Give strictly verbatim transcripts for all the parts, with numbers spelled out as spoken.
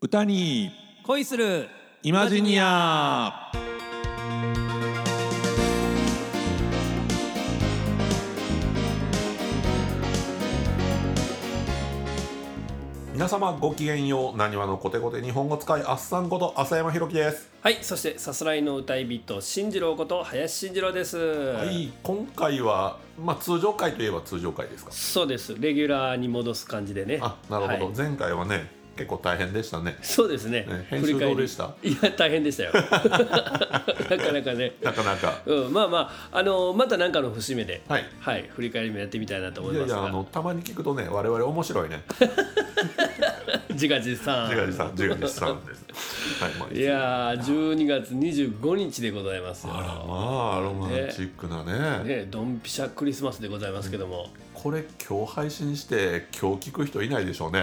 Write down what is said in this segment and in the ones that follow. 歌に恋するイマジニア。皆様ごきげんよう。なにわのコテコテ日本語使いあっさんこと浅山ひろきです。はい、そしてさすらいの歌い人進次郎こと林進次郎です。はい、今回は、まあ、通常回といえば通常回ですか。そうです。レギュラーに戻す感じでね。あ、なるほど、はい、前回はね結構大変でしたね。そうですね。ね、編集どうでした？いや大変でしたよ。なかなかね。なかなか。うん、まあまあ、あのー、また何かの節目で、はい、はい、振り返りもやってみたいなと思いますが。いやいや、あのたまに聞くとね我々面白いね。自画自賛。自画自賛。自画自賛です。はい、まあ、いやじゅうにがつにじゅうごにちでございますよ。あらまあロマンチックなね。ね、ドンピシャクリスマスでございますけども。これ今日配信して今日聞く人いないでしょうね。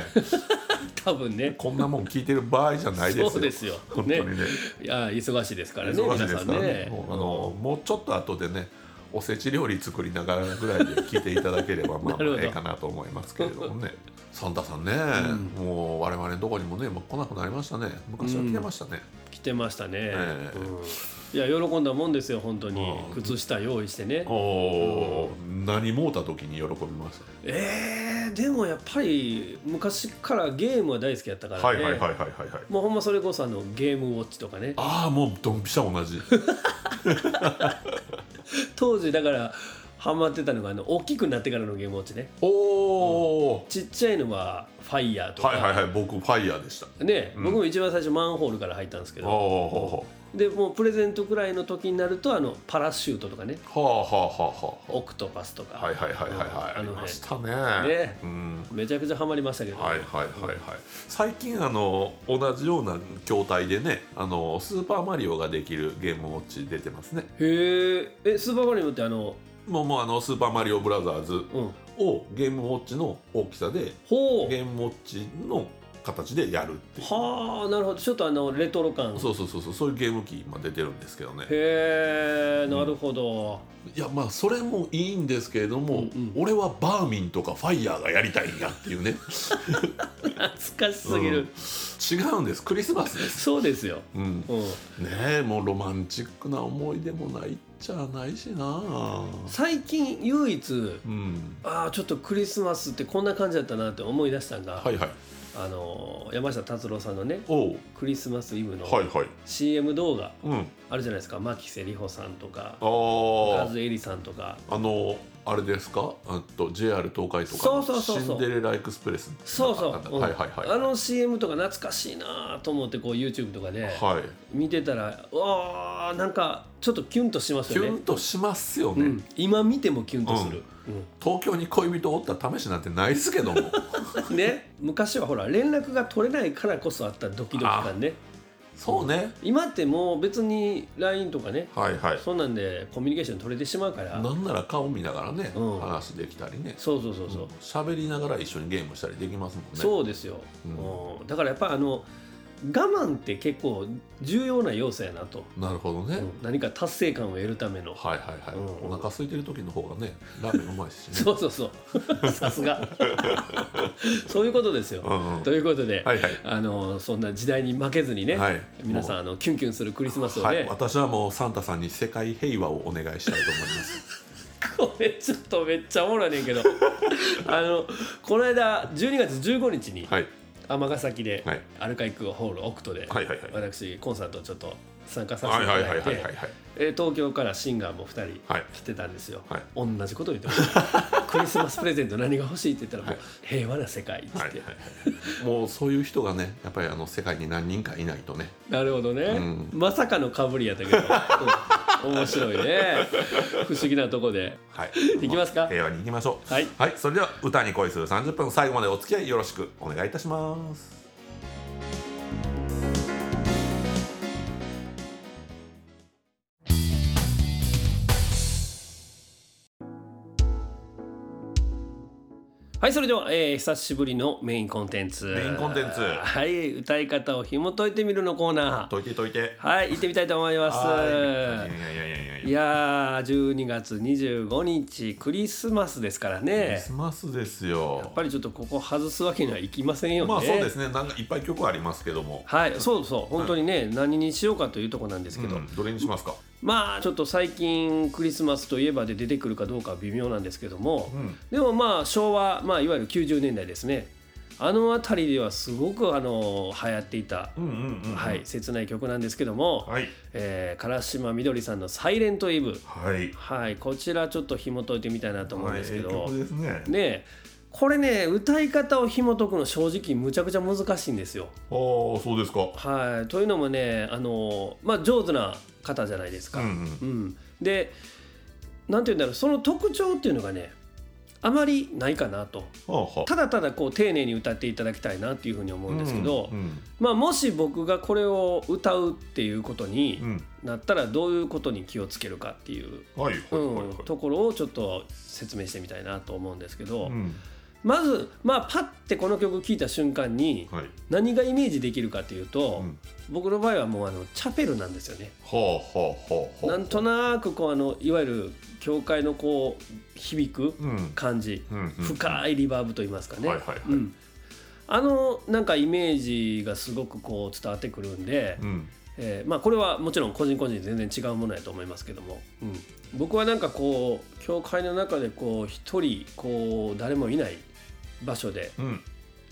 多分ね、こんなもん聞いてる場合じゃないですよ。そうですよ、本当にね。いや忙しいですからね、忙しいですからね。もう、あの、うん、もうちょっと後でねおせち料理作りながらぐらいで聞いていただければまあまあええかなと思いますけれどもね。サンタさんね、うん、もう我々のとこにもねもう来なくなりましたね。昔は来てましたね、うん、来てましたね、えーうん、いや喜んだもんですよ本当に、うん、靴下用意してね。お、うん、何もうた時に喜びます。えー、でもやっぱり昔からゲームは大好きやったからね。はいはいはいはいはい、はい、もうほんまそれこそあのゲームウォッチとかね。ああもうドンピシャ同じ。当時だからハマってたのがあの大きくなってからのゲームウォッチね。お、うん、ちっちゃいのはファイヤーとか。はいはいはい、僕ファイヤーでしたね、うん、僕も一番最初マンホールから入ったんですけど。お、でもうプレゼントくらいの時になるとあのパラシュートとかね。はあはあはあはあ、オクトパスとか。はいはいはいはいはい、あのね、ありましたね。ね、うん、めちゃくちゃハマりましたけど、ね。はいはいはいはい。最近あの同じような筐体でね、あのスーパーマリオができるゲームウォッチ出てますね。へえ、え、スーパーマリオってあのもうもうあのスーパーマリオブラザーズをゲームウォッチの大きさで、うん、ゲームウォッチの形でやるっていう。はあ、なるほど。ちょっとあのレトロ感。そうそうそうそう、そういうゲーム機今出てるんですけどね。へえ、なるほど、うん、いやまあそれもいいんですけれども、うんうん、俺はバーミンとかファイヤーがやりたいんやっていうね。懐かしすぎる、うん、違うんです、クリスマスです。そうですよ、うんうん、ねえもうロマンチックな思い出もないじゃないしな。最近唯一、うん、ああちょっとクリスマスってこんな感じだったなって思い出したんが、はいはい、あの山下達郎さんのねクリスマスイブの シーエム 動画あるじゃないですか、うん、牧瀬里穂さんとかカズエリさんとか、あのあれですか、あと ジェイアール 東海とかのシンデレラエクスプレス。そうそう、あの シーエム とか懐かしいなと思ってこう YouTube とかで見てたら、はい、あなんかちょっとキュンとしますよね。キュンとしますよね、うん、今見てもキュンとする、うんうん、東京に恋人おった試しなんてないですけども。ね、昔はほら連絡が取れないからこそあったドキドキ感ね。そうね、うん、今ってもう別に ライン とかね、はいはい、そんなんでコミュニケーション取れてしまうから、なんなら顔見ながらね、うん、話できたりね。そうそうそうそう、喋りながら一緒にゲームしたりできますもんね。そうですよ、うんうん、だからやっぱあの我慢って結構重要な要素やなと。なるほどね、うん、何か達成感を得るための。はいはいはい、うん、お腹空いてる時の方がねラーメンうまいし、ね、そうそうそうさすが。そういうことですよ、うんうん、ということで、はいはい、あのそんな時代に負けずにね、はい、皆さんあのキュンキュンするクリスマスをね、はい、私はもうサンタさんに世界平和をお願いしたいと思います。これちょっとめっちゃおもろいねんけど。あのこの間じゅうにがつじゅうごにちに、はい、尼崎でアルカイックホールオクトで私コンサートちょっと参加させていただいて、東京からシンガーもふたり来てたんですよ、はいはい、同じこと言ってました。クリスマスプレゼント何が欲しいって言ったらもう平和な世界って言って、はいはいはい、もうそういう人がねやっぱりあの世界に何人かいないとね。なるほどね、うん、まさかのかぶりやったけど、うん、面白いね。不思議なとこで、はい、いきますか。平和にいきましょう、はいはい、それでは歌に恋するさんじゅっぷん最後までお付き合いよろしくお願いいたします。はい、それでは、えー、久しぶりのメインコンテンツメインコンテンツはい、歌い方を紐解いてみるのコーナー解いて解いてはい、行ってみたいと思います。いやー、じゅうにがつにじゅうごにちクリスマスですからね。クリスマスですよ。やっぱりちょっとここ外すわけにはいきませんよね。まあそうですね、なんかいっぱい曲ありますけども、はい、そうそう、本当にね、うん、何にしようかというとこなんですけど、うん、どれにしますか。まあちょっと最近クリスマスといえばで出てくるかどうかは微妙なんですけども、うん、でもまあ昭和、まあ、いわゆるきゅうじゅうねんだいですね、あの辺りではすごくあの流行っていた、うんうんうんうん、はい、切ない曲なんですけども、はい、えー、唐島みどりさんのサイレントイブ、はいはい、こちらちょっと紐解いてみたいなと思うんですけど、はい、ですね。でこれね、歌い方を紐解くの正直むちゃくちゃ難しいんですよ。ああ、そうですか。はい、というのもね、あの、まあ、上手な方じゃないですか、うんうんうん、でなんていうんだろう、その特徴っていうのがねあまりないかなと、はあはあ、ただただこう丁寧に歌っていただきたいなっていうふうに思うんですけど、うんうん、まあ、もし僕がこれを歌うっていうことになったらどういうことに気をつけるかっていう、はいはいはいはい、ところをちょっと説明してみたいなと思うんですけど、うん、まず、まあ、パッてこの曲聴いた瞬間に何がイメージできるかというと、はい、うん、僕の場合はもうあのチャペルなんですよね。ほうほうほうほう、なんとなくこうあのいわゆる教会のこう響く感じ、うんうんうん、深いリバーブといいますかね、はいはいはい、うん、あのなんかイメージがすごくこう伝わってくるんで、うん、えーまあ、これはもちろん個人個人全然違うものやと思いますけども、うん、僕はなんかこう教会の中でこう一人こう誰もいない場所で、うん、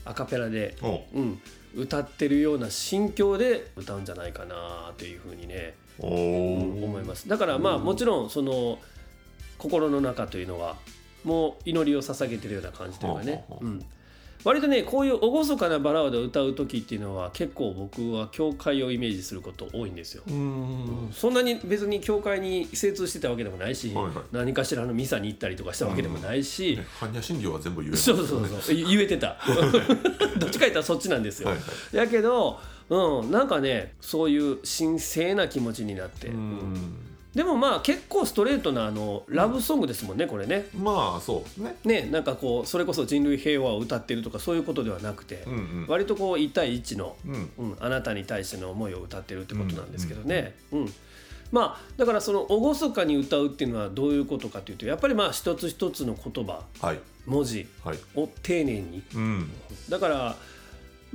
アカペラで、うん、歌ってるような心境で歌うんじゃないかなというふうにね、お、うん、思います。だからまあもちろんその心の中というのはもう祈りを捧げてるような感じというかね、うんうん、割とねこういう厳かなバラードを歌う時っていうのは結構僕は教会をイメージすること多いんですよ。うん、そんなに別に教会に精通してたわけでもないし、はいはい、何かしらのミサに行ったりとかしたわけでもないし、般若心経は全部言えない、そうそうそう言えてたどっちか言ったらそっちなんですよ。はいはい、やけど、うん、なんかねそういう神聖な気持ちになって。うん、でもまあ結構ストレートなあのラブソングですもんね、うん、これね。まあそうですね。ね、なんかこうそれこそ人類平和を歌ってるとかそういうことではなくて、うんうん、割とこういち対いちの、うんうん、あなたに対しての思いを歌ってるってことなんですけどね。うんうんうん、まあだからその厳かに歌うっていうのはどういうことかというと、やっぱりまあ一つ一つの言葉、はい、文字を丁寧に。はい、うん、だから。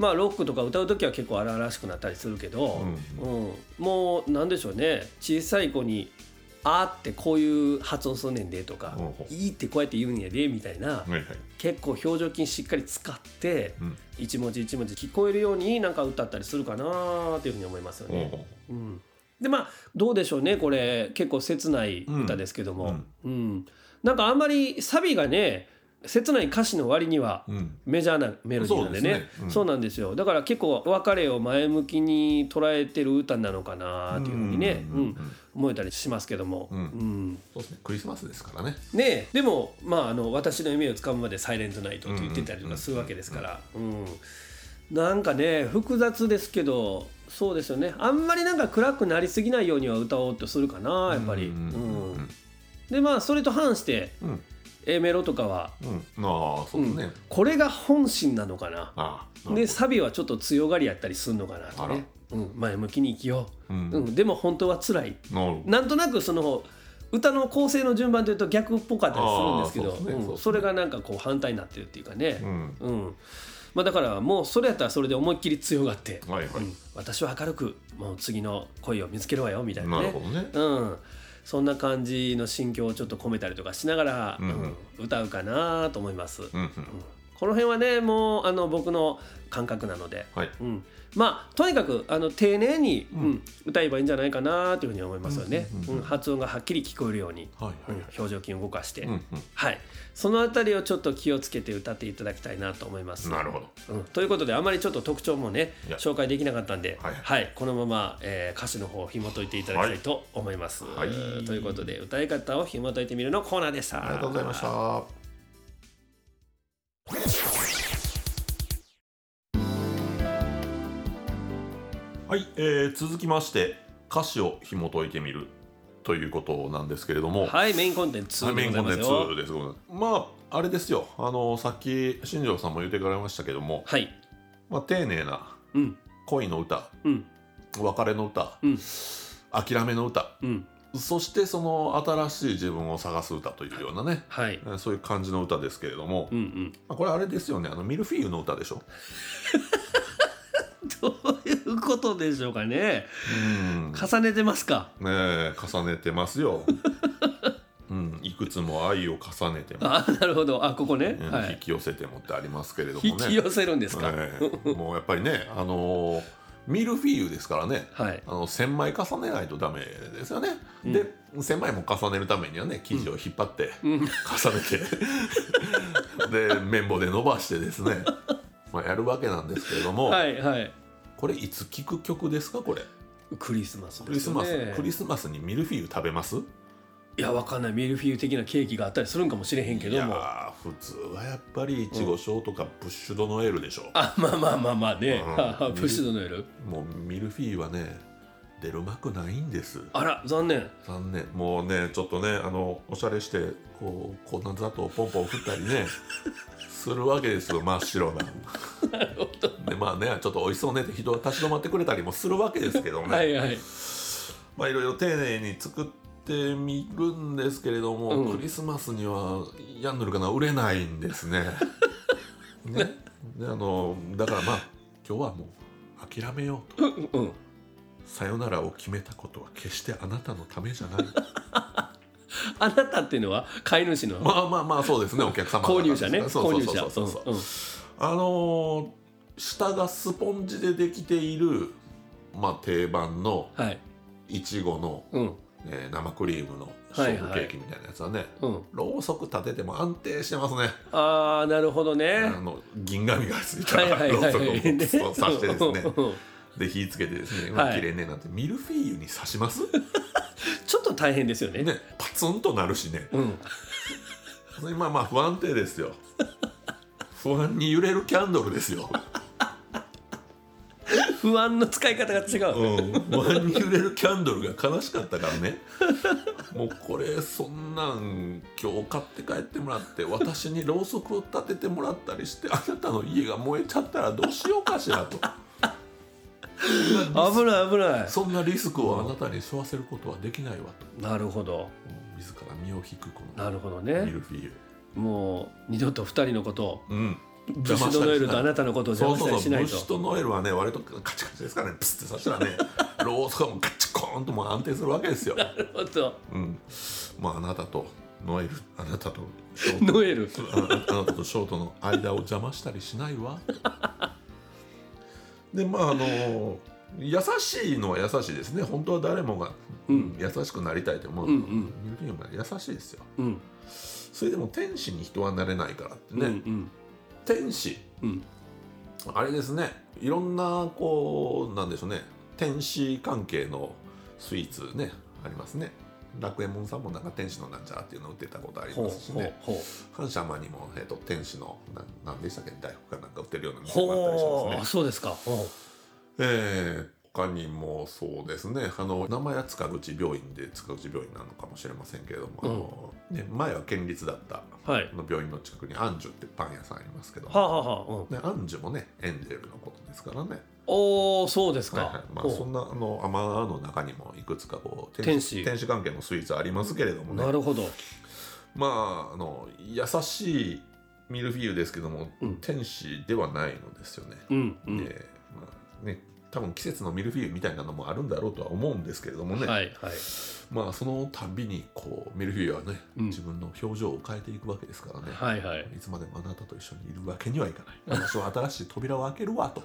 まあ、ロックとか歌うときは結構荒々しくなったりするけど、うんうん、もうなんでしょうね、小さい子にあーってこういう発音すんねんでとか、うん、いいってこうやって言うんやでみたいな、はいはい、結構表情筋しっかり使って、うん、一文字一文字聞こえるようになんか歌ったりするかなっていうふうに思いますよね。うんうん、でまあどうでしょうね、これ結構切ない歌ですけども、うんうんうん、なんかあんまりサビがね切ない歌詞の割にはメジャーなメロディーなんでね、うん、そうですね、うん、そうなんですよ。だから結構別れを前向きに捉えてる歌なのかなっていうふうにね、うんうんうん、思えたりしますけども、うんうん、そうですね、クリスマスですからね。ねえ、でも、まあ、あの私の夢をつかむまでサイレントナイトって言ってたりとかするわけですから、うん、なんかね複雑ですけど、そうですよね、あんまりなんか暗くなりすぎないようには歌おうとするかなやっぱり、うんうんうん、でまあそれと反して、うん、Aメロとかは、うん、あそうね、うん、これが本心なのか な, ああなでサビはちょっと強がりやったりするのかなとね、うん、前向きに生きよう、うんうん、でも本当は辛い、 な, なんとなくその歌の構成の順番というと逆っぽかったりするんですけど、 そ, うす、ね そ, うすね、うん、それがなんかこう反対になってるっていうかね、うんうん、まあ、だからもうそれやったらそれで思いっきり強がって、はいはい、うん、私は明るくもう次の恋を見つけるわよみたいな ね, なるほどね、うん、そんな感じの心境をちょっと込めたりとかしながら、うんうん、歌うかなと思います。うんうん、この辺はねもうあの僕の感覚なので、はい、うん、まあとにかくあの丁寧に、うんうん、歌えばいいんじゃないかなというふうに思いますよね。うんうんうん、発音がはっきり聞こえるように、はいはいはい、うん、表情筋を動かして、うんうん、はい、そのあたりをちょっと気をつけて歌っていただきたいなと思います。なるほど、うん、ということであまりちょっと特徴もね紹介できなかったんで、はいはいはい、このまま、えー、歌詞の方を紐解いていただきたいと思います。はいはい、ということで歌い方を紐解いてみるのコーナーでした。ありがとうございました。はい、えー、続きまして歌詞を紐解いてみるということなんですけれども、はい、メインコンテンツでございますよ。メインコンテンツです。まああれですよ、あのさっき新庄さんも言ってくれましたけども、はい、まあ、丁寧な恋の歌、うん、別れの歌、うん、諦めの歌、うん、そしてその新しい自分を探す歌というようなね、はい、そういう感じの歌ですけれども、うんうん、まあ、これあれですよね、あのミルフィーユの歌でしょどういうことでしょうかね、うん、重ねてますかねえ、重ねてますようん、いくつも愛を重ねても、あ、なるほど、あ、ここね、うん、はい、引き寄せてもってありますけれどもね、引き寄せるんですか、えー、もうやっぱりね、あのー、ミルフィーユですからね、はい、あのせんまい重ねないとダメですよね、うん、でせんまいも重ねるためにはね、生地を引っ張って、うん、重ねてで綿棒で伸ばしてですねまあやるわけなんですけれども、はいはい、これいつ聴く曲ですか、これクリスマスですね、クリスマス、クリスマスにミルフィーユ食べます？いや、わかんない、ミルフィーユ的なケーキがあったりするんかもしれへんけども、いや普通はやっぱりイチゴショウとかブッシュドノエルでしょ、うん、あ、まあまあまあまあね、うん、ブッシュドノエル、もうミルフィーユはね出るまくないんです。あら、残念残念、もうねちょっとね、あのおしゃれしてこうこんな砂糖ポンポン振ったりねするわけですよ、真っ白ななるほどで、まあね、ちょっとおいしそうねって人が立ち止まってくれたりもするわけですけどねはいはい、まあいろいろ丁寧に作っててみるんですけれども、うん、クリスマスにはやんのるかな、売れないんです ね, ねで、あのだからまあ今日はもう諦めようと、うんうん、さよならを決めたことは決してあなたのためじゃないあなたっていうのは買い主の、まあまあまあそうですね、お客様、購入者ね、購入者、あの下がスポンジでできている、まあ、定番のいちごの、はい、うん、えー、生クリームのショートケーキみたいなやつはね、はいはい、うん、ろうそく立てても安定してますね。ああ、なるほどね。あの銀紙がついたらろうそくを刺してですねで火つけてですね、まあ、綺麗ねなんて、はい、ミルフィーユに刺しますちょっと大変ですよ ね, ね、パツンとなるしね、うん、まあまあ不安定ですよ不安に揺れるキャンドルですよ不安の使い方が違う、うん、不安に揺れるキャンドルが悲しかったからねもうこれそんなん今日買って帰ってもらって私にろうそくを立ててもらったりしてあなたの家が燃えちゃったらどうしようかしらと危ない危ない、そんなリスクをあなたに背負わせることはできないわと。なるほど、自ら身を引くこのなるほど、ね、ミルフィーユ、もう二度と二人のことを、うん、ブッシュドノエルとあなたのことを邪魔したりしないと。そうそうそう、ブッシュドノエルはね割とカチカチですからね、プスって刺したらねロースがもうガチコーンともう安定するわけですよ。なるほど、うん、まああなたとノエル、あなたとショートノエルあなたとショートの間を邪魔したりしないわで、まああの優しいのは優しいですね、本当は誰もが、うん、優しくなりたいと思うの、うんうん、ミルフィーユも優しいですよ、うん、それでも天使に人はなれないからってね、うんうん、天使、うん、あれですね、いろんなこうなんでしょうね、天使関係のスイーツねありますね。楽右衛門さんもなんか天使のなんちゃらっていうの売ってたことありますしね、反社マにも、えー、と天使の何でしたっけ、大福かなんか売ってるような店もあったりしますね。あ、そうですか。えー他にもそうですね、あの名前は塚口病院で塚口病院なのかもしれませんけれども、うん、あのね、前は県立だった、はい、の病院の近くにアンジュってパン屋さんありますけど、はあはあ、うん、ね、アンジュもねエンジェルのことですからね。おー、そうですか、はいはい、まあ、そんなあのアマーの中にもいくつかこう天使、天使関係のスイーツありますけれどもね。なるほど、まあ、あの優しいミルフィーユですけども、うん、天使ではないのですよね、うんうん、で、まあ、ね、多分季節のミルフィーユみたいなのもあるんだろうとは思うんですけれどもね、はいはい、まあそのたびにこうミルフィーユはね、うん、自分の表情を変えていくわけですからね、はいはい、いつまでもあなたと一緒にいるわけにはいかない私は新しい扉を開けるわと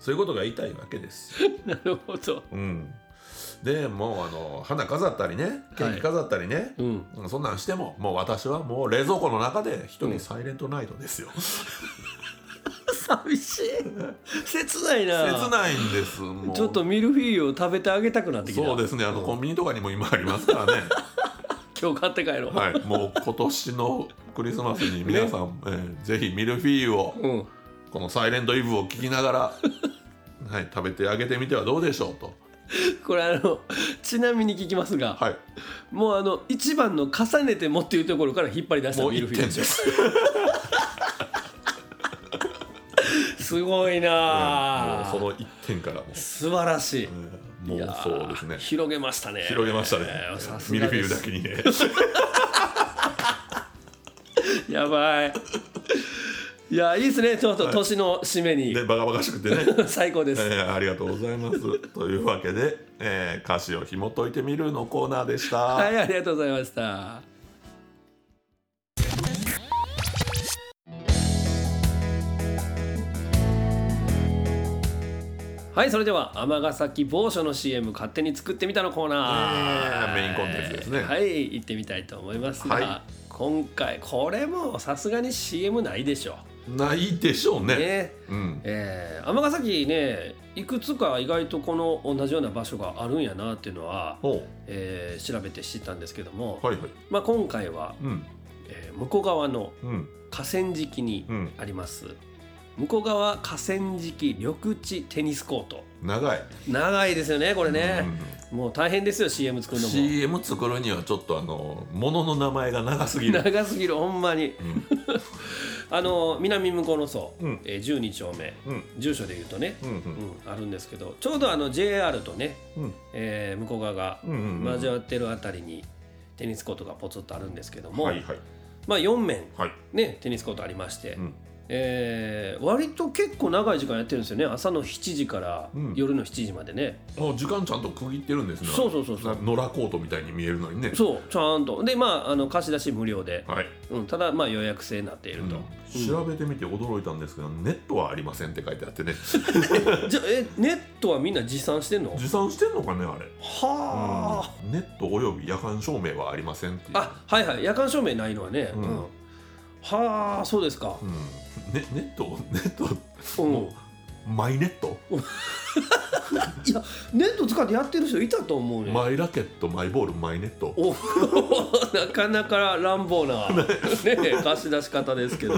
そういうことが言いたいわけですなるほど、うん、でもうあの花飾ったりね、ケーキ飾ったりね、はい、うん、そんなんしてももう私はもう冷蔵庫の中で一人サイレントナイトですよ、うん寂しい、切ないな、切ないんです。もうちょっとミルフィーユを食べてあげたくなってきた。そうですね、あのコンビニとかにも今ありますからね今日買って帰ろう、はい、もう今年のクリスマスに皆さん、ね、えー、ぜひミルフィーユを、うん、このサイレントイブを聞きながら、はい、食べてあげてみてはどうでしょうとこれあのちなみに聞きますが、はい、もうあのいちばんの重ねてもっていうところから引っ張り出したミルフィーユです。すごいな、うん、もうそのいってんからもう素晴らしい、うん、もうそうですね、広げましたね広げましたね、えー、ミルフィーユだけにね。やばい。いやいいですね、ちょっと年の締めに、はい、でバカバカしくてね。最高です、えー、ありがとうございます。というわけで、えー、歌詞を紐解いてみるのコーナーでした。はい、ありがとうございました。はい、それでは尼崎某所の シーエム 勝手に作ってみたのコーナー、えー、メインコンテンツですね。はい、行ってみたいと思いますが、はい、今回これもさすがに シーエム ないでしょないでしょうね。ね、うん、えー、尼崎ね、いくつか意外とこの同じような場所があるんやなっていうのは、えー、調べて知ったんですけども、はいはい、まあ、今回は、うん、えー、向こう側の河川敷にあります、うん、向こう側河川敷緑地テニスコート。長い長いですよねこれね、うんうん、もう大変ですよ シーエム 作るのも。 シーエム 作るにはちょっとあの物の名前が長すぎる長すぎるほんまに、うん、あの南向こうの層、うん、えー、じゅうにちょうめ、うん、住所でいうとね、うんうんうん、あるんですけど、ちょうどあの ジェイアール とね、うん、えー、向こう側が交わってるあたりにテニスコートがポツッとあるんですけども、はいはい、まあ、よん面、はい、ね、テニスコートありまして、うん、えー、割と結構長い時間やってるんですよね。朝のしちじから夜のしちじまでね、うん、あ、時間ちゃんと区切ってるんですね。そうそうそうそう、野良コートみたいに見えるのにね。そうちゃんとで、まあ、あの貸し出し無料で、はい、うん、ただまあ予約制になっていると、うん、調べてみて驚いたんですけど、うん、ネットはありませんって書いてあってね。じゃえネットはみんな持参してんの持参してんのかねあれは、うん、ネットおよび夜間照明はありませんっていう。あ、はいはい、夜間照明ないのはね、うん、うん、はあ、そうですか、うん、ね、ネットネット、うん、もうマイネット。いやネット使ってやってる人いたと思うね。マイラケット、マイボール、マイネット。おなかなか乱暴な、ね、貸し出し方ですけど。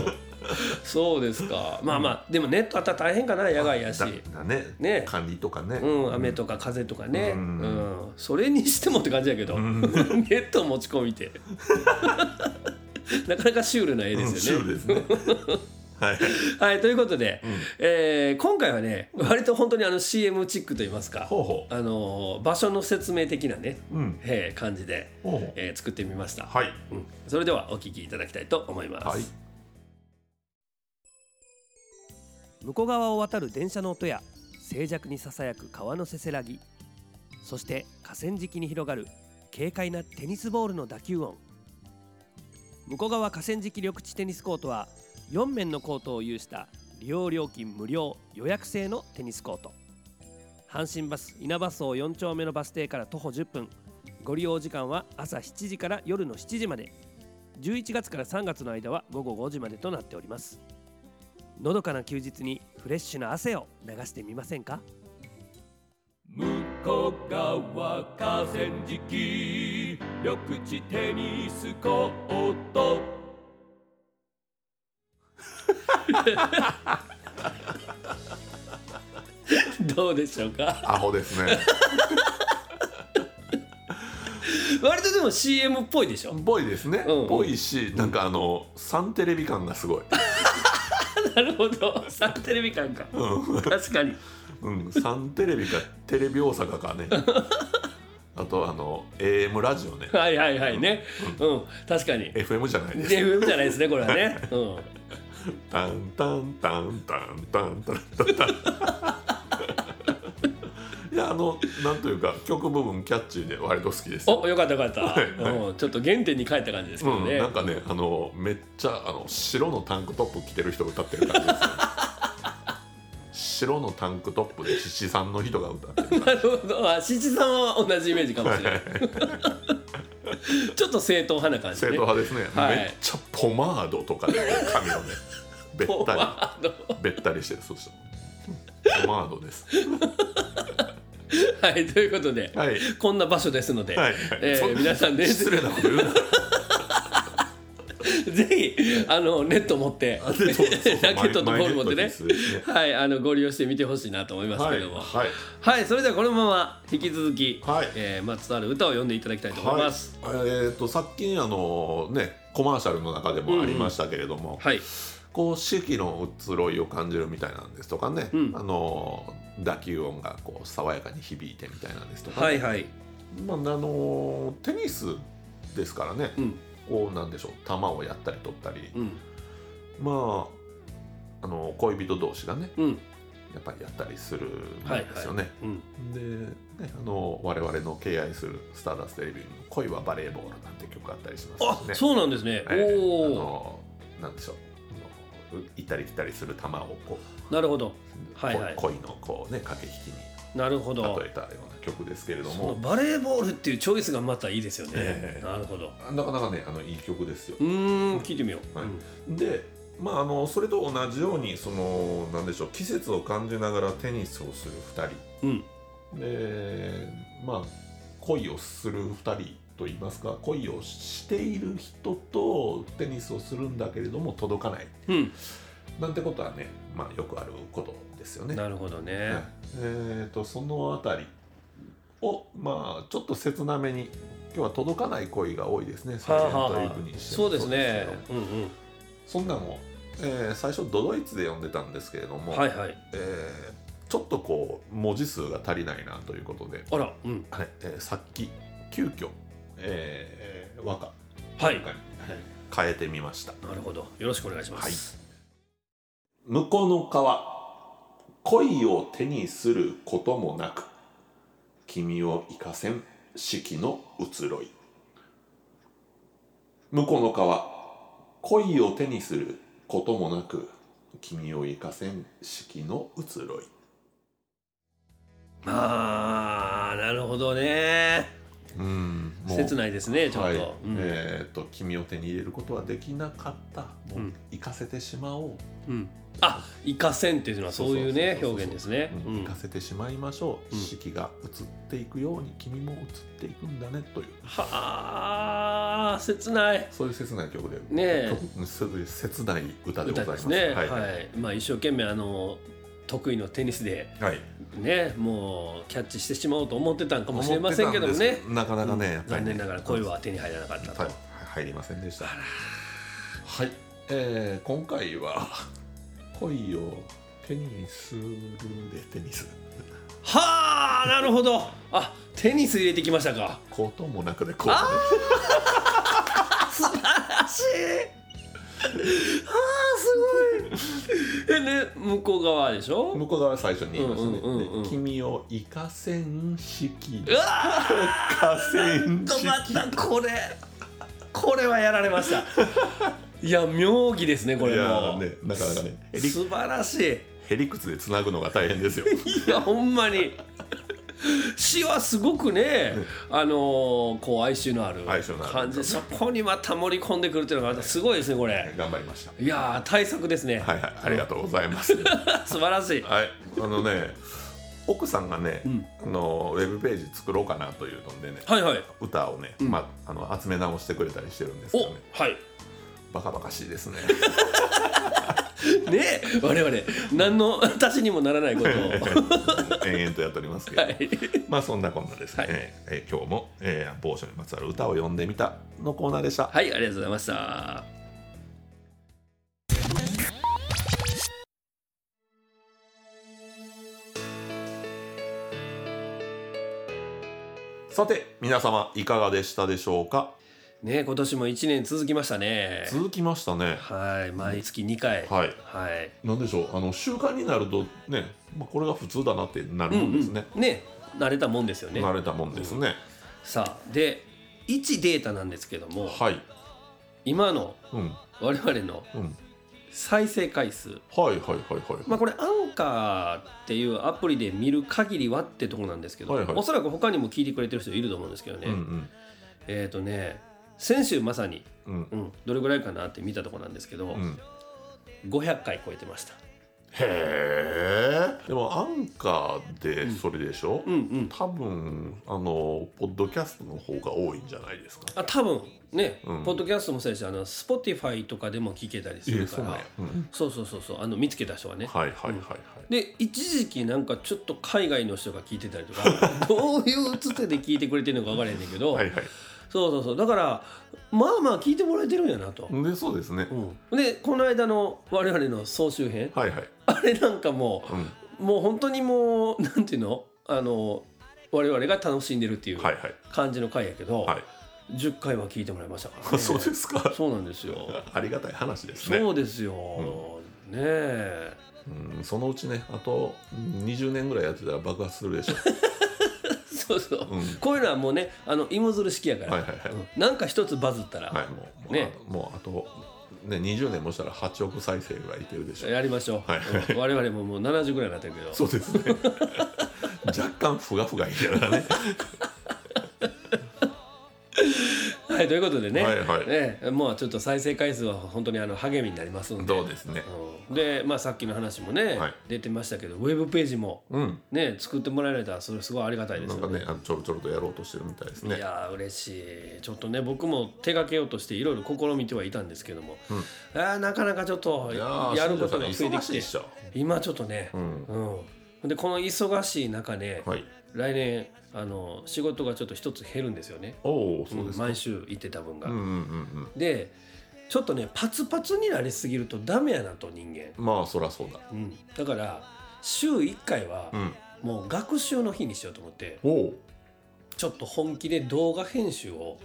そうですか、まあまあ、うん、でもネットあったら大変かな、野外やしだ、ねね、管理とかね、うん、雨とか風とかね、うんうん、それにしてもって感じやけど、うん、ネット持ち込みて。なかなかシュールな絵ですよね、うん、シュールですね。はい、はい、ということで、うん、えー、今回はね割と本当にあの シーエム チックといいますか、ほうほう、あの場所の説明的なね、うん、えー、感じで、ほうほう、えー、作ってみました、はい、うん、それではお聞きいただきたいと思います、はい、向こう側を渡る電車の音や静寂にささやく川のせせらぎ、そして河川敷に広がる軽快なテニスボールの打球音。向こう側河川敷緑地テニスコートはよん面のコートを有した利用料金無料予約制のテニスコート。阪神バス稲葉荘よん丁目のバス停から徒歩じゅっぷん、ご利用時間は朝しちじから夜のしちじまで、じゅういちがつからさんがつの間は午後ごじまでとなっております。のどかな休日にフレッシュな汗を流してみませんか。向こう側河川敷緑地テニスコート。どうでしょうか。アホですね。割とでも シーエム っぽいでしょ。っぽいですね、うんうん、ぽいし、なんかあのサンテレビ感がすごい。なるほど、サンテレビ感か、うん、確かに、うん、サンテレビかテレビ大阪かね。あとあの エーエム ラジオね。はいはいはいね、うんうん、確かに エフエム じゃないです。 エフエム じゃないですねこれはね。タンタンタンタンタンタンタンタン。いや、あのなんというか曲部分キャッチーで割と好きです。お、よかったよかった、はいはい、もうちょっと原点に帰った感じですけどね、うん、なんかね、あのめっちゃあの白のタンクトップ着てる人歌ってる感じですよね。白のタンクトップで七三の人が歌ってる。なるほど、あ、七三は同じイメージかもしれない。ちょっと正統派な感じね。正統派ですね、はい、めっちゃポマードとかで、ね、髪のねべったりべったりしてる。そうした、ポマードです。はい、ということで、はい、こんな場所ですので、はいはい、えー、皆さんね、失礼なこと言うな。ぜひ、あのネット持ってラケットとボール持ってね、はい、あのご利用してみてほしいなと思いますけども、はい、はいはい、それではこのまま引き続き、はい、えー、まつわる歌を読んでいただきたいと思います。はい、えー、とさっきあの、ね、コマーシャルの中でもありましたけれども、うん、はい、こう四季の移ろいを感じるみたいなんですとかね、うん、あの打球音がこう爽やかに響いてみたいなんですとか、ね、はいはい、まあ、あのテニスですからね、うん、こうなんでしょう、球をやったり取ったり、うん、まあ、あの恋人同士がね、うん、やっぱりやったりするんですよね。はいはい、うん、でね、あの我々の敬愛するスターダストレビューの「恋はバレーボール」なんて曲があったりしますね。あ、そうなんですね。お、えー、あのなんでしょう、行ったり来たりする球をこう、なるほど、はいはい、恋のこうね駆け引きに、なるほど、例えたような曲ですけれども、そのバレーボールっていうチョイスがまたいいですよね。えー、なるほど、なかなかね、あのいい曲ですよ。うーん、聞いてみよう。はい、うん、で、まあ、あのそれと同じようにそのなんでしょう、季節を感じながらテニスをするふたり、うん、で、まあ、恋をするふたりと言いますか、恋をしている人とテニスをするんだけれども届かない、うん、なんてことはね、まあ、よくあることですよね。なるほどね。はい、えー、とそのあたりを、まあ、ちょっと切なめに、今日は届かない恋が多いですね。サイレントイブにしてもそうですね。うんうん、そんなの、えー、最初ドドイツで読んでたんですけれども、はいはい、えー、ちょっとこう文字数が足りないなということで、あら、うん、はい、えー、さっき急遽えー、和歌、はい、に変えてみました。なるほど、よろしくお願いします。はい、向こうの川、恋を手にすることもなく、君を生かせん四季の移ろい。向こうの川、恋を手にすることもなく、君を生かせん四季の移ろい。あー、なるほどね。うん、もう切ないですね、ちょっと。はい、うん、えー、と君を手に入れることはできなかった、もう行かせてしまおう、うん、あ、行かせんっていうのはそういうね、表現ですね。行かせてしまいましょう、うん、四季が移っていくように君も移っていくんだねという、はあ、切ない、そういう切ない曲で、ね、切ない歌でございます。歌ですね、はいはい、まあ、一生懸命あの得意のテニスで、はい、ね、もうキャッチしてしまおうと思ってたんかもしれませんけどもね、なかなかね、うん、やっぱりね、残念ながら恋は手に入らなかったと、はい、入りませんでした。はい、えー、今回は恋を手にするでテニスはあ、なるほど、あ、テニス入れてきましたか。こともなくでこう、ね、素晴らしいあー、すごいえ、ね、向こう側でしょ、向こう側最初に言いましたね、うんうんうんうん、君を生かせん四季、うわー、生かせん四季、またこれこれはやられましたいや、妙義ですね、これも、ね、なかなかね、素晴らしい、へりくつでつなぐのが大変ですよいや、ほんまに詩はすごくね、あのー、こう哀愁のある感じで、そこにまた盛り込んでくるっていうのがすごいですね、これ。頑張りました。いや、大作ですね。はいはい、ありがとうございます。素晴らしい。はい、あのね、奥さんがね、うん、あのウェブページ作ろうかなというのでね、はいはい、歌をね、うん、まあ、あの集め直してくれたりしてるんですけどね。はい。バカバカしいですね。ね、我々何の足しにもならないことを延々とやっておりますけど、はい、まあそんなこんなですね、はい、えー、今日も、えー、某所にまつわる歌を詠んでみたのコーナーでした。はい、ありがとうございました。さて皆様いかがでしたでしょうか。ね、今年もいちねん続きましたね。続きましたね。はい、毎月にかい。はいはい。なんでしょう、あの習慣になるとね、まあ、これが普通だなってなるもんですね。うんうん、ね、慣れたもんですよね。慣れたもんですね。うん、さあでいちデータなんですけども、はい、今の我々の再生回数、うんうん、はいはいはいはい。まあこれアンカーっていうアプリで見る限りはってところなんですけど、はいはい、おそらく他にも聞いてくれてる人いると思うんですけどね。うんうん、えっ、ー、とね。先週まさに、うんうん、どれぐらいかなって見たところなんですけど、うん、ごひゃっかい超えてました。へでもアンカーでそれでしょ、うんうんうん、多分あのポッドキャストの方が多いんじゃないですか、ね、あ多分ね、うん、ポッドキャストもそうですし、あの Spotify とかでも聞けたりするから、そう、ね、うん、そうそうそうそう、あの見つけた人はね、はいはいはい、はい、うん、で一時期なんかちょっと海外の人が聞いてたりとかどういうつてで聞いてくれてるのか分からへんねんけどはい、はい、そうそうそう、だからまあまあ聞いてもらえてるんやなと。でそうですね、うん、でこの間の我々の総集編、はいはい、あれなんかもう、うんもう本当にもうなんていうの、あの我々が楽しんでるっていう感じの回やけど、はいはい、じゅっかいは聞いてもらいましたから、ね、そうですか。そうなんですよ。ありがたい話ですね。そうですよ、うん、ねえ、うん、そのうちね、あとにじゅうねんぐらいやってたら爆発するでしょそうそう、うん、こういうのはもうね、あの芋づる式やから、はいはいはい、うん、なんか一つバズったら、はい、もう、ね、もうあとね、にじゅうねんもしたらはちおく再生ぐらいいけるでしょ。やりましょう、はいはい、我々ももうななじゅうぐらいになってるけど、そうですね若干ふがふがいけるからねはい、ということでね、はいはい、ね、もうちょっと再生回数は本当にあの励みになりますので、どうですね、うん、で、まあ、さっきの話もね、はい、出てましたけど、ウェブページも、ね、うん、作ってもらえたらそれすごいありがたいですよね。なんかね、あのちょろちょろとやろうとしてるみたいですね。いや嬉しい。ちょっとね僕も手掛けようとしていろいろ試みてはいたんですけども、うん、あなかなかちょっとやることが増えてきて、今ちょっとね、うんうん、でこの忙しい中ね、はい、来年あの仕事がちょっと一つ減るんですよね。おそうですか、毎週行ってた分が、うんうんうんうん、でちょっとねパツパツになりすぎるとダメやなと人間、まあそらそうだ、うん、だから週いっかいは、うん、もう学習の日にしようと思って、おちょっと本気で動画編集を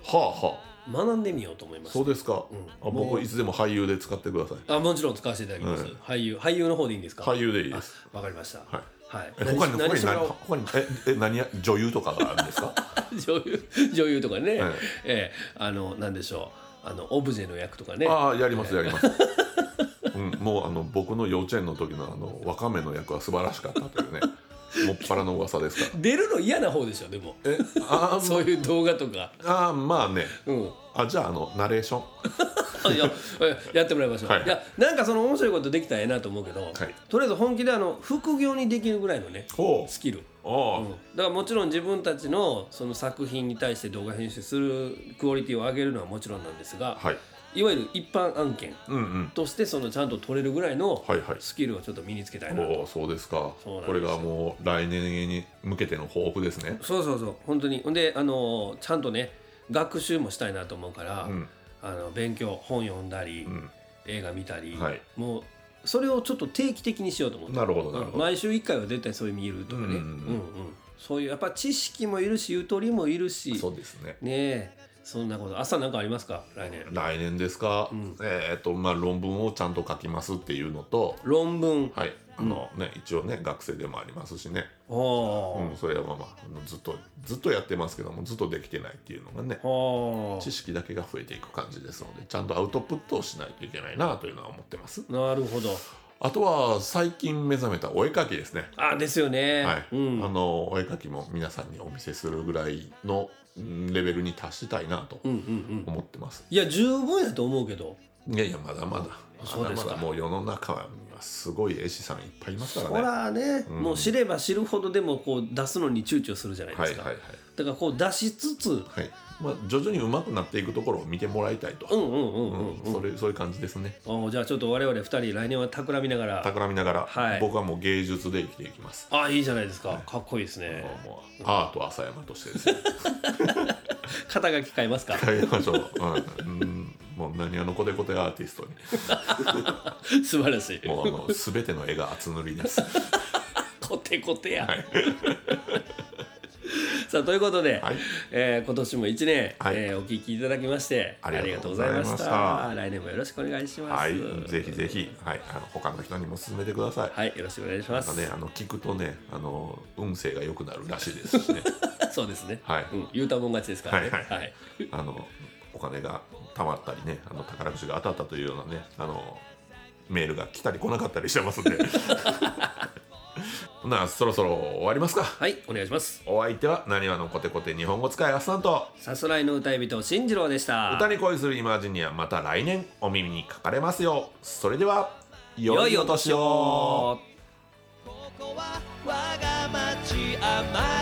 学んでみようと思います、はあはあ、そうですか、うん、あ僕いつでも俳優で使ってください。あもちろん使わせていただきます、うん、俳優俳優の方でいいんですか。俳優でいいです。わかりました、はいはい、え他に何他にええ何や女優とかがあるんですか女優女優とかね、はい、えー、あの何でしょう、あのオブジェの役とかね、ああやりますやります、うん、もうあの僕の幼稚園の時のあのワカメの役は素晴らしかったというねもっぱらの噂ですから出るの嫌な方でしょでもえあそういう動画とか、ああまあね、うん、あじゃああのナレーションいややってもらいましょう、はい、いやなんかその面白いことできたらええなと思うけど、はい、とりあえず本気であの副業にできるぐらいのねスキル、うん、だからもちろん自分たちのその作品に対して動画編集するクオリティを上げるのはもちろんなんですが、はい、いわゆる一般案件としてそのちゃんと取れるぐらいのスキルをちょっと身につけたいなと、はいはい、おそうですか。そうです。これがもう来年に向けての抱負ですね。そうそうそう本当に。であのちゃんとね学習もしたいなと思うから、うん、あの勉強本読んだり、うん、映画見たり、はい、もうそれをちょっと定期的にしようと思って。なるほどなるほど。毎週いっかいは絶対そういう見るとかね、うんうんうんうん、そういうやっぱ知識もいるしゆとりもいるし。そうですね。ねえそんなこと。朝なんかありますか来年。来年ですか、うん、えー、っとまあ論文をちゃんと書きますっていうのと。論文、はい、あのね、うん、一応ね学生でもありますしね、うん、それはまあまあずっとずっとやってますけどもずっとできてないっていうのがね、知識だけが増えていく感じですのでちゃんとアウトプットをしないといけないなというのは思ってます。なるほど。あとは最近目覚めたお絵描きですね。あですよね、はい、うん、あのお絵描きも皆さんにお見せするぐらいのレベルに達したいなと思ってます、うんうんうん、いや十分やと思うけど。いやいやまだまだ、まだまだもう世の中はすごい絵師さんいっぱいいますからね。そらね、うん、もう知れば知るほどでもこう出すのに躊躇するじゃないですか、はいはいはい、だからこう出しつつ、はい、まあ、徐々に上手くなっていくところを見てもらいたいと、そういう感じですね。おじゃあちょっと我々ふたり来年は企みながら企みながら、はい、僕はもう芸術で生きていきます。あいいじゃないですか、はい、かっこいいですね。もうアート浅山としてですね肩書き変えますか。変えましょう、うんもう何あのコテコテアーティストに素晴らしい。もうあの全ての絵が厚塗りですコテコテや、はい、さあということで、はい、えー、今年もいちねん、はい、えー、お聞きいただきましてありがとうございました。来年もよろしくお願いします、はい、ぜひぜひ、はい、あの他の人にも勧めてください、はい、よろしくお願いします。なんか、ね、あの聞くとねあの運勢が良くなるらしいですしねそうですね、はい、うん、言うたもん勝ちですからね、はいはいはい、あのお金が貯まったりね、あの宝くじが当たったというようなね、あのメールが来たり来なかったりしてますんでなあそろそろ終わりますか。はいお願いします。お相手はなにわのコテコテ日本語使いアスタンとさすらいの歌い人進次郎でした。歌に恋するイマジニア、また来年お耳にかかれますよ。それでは良いお年を。ま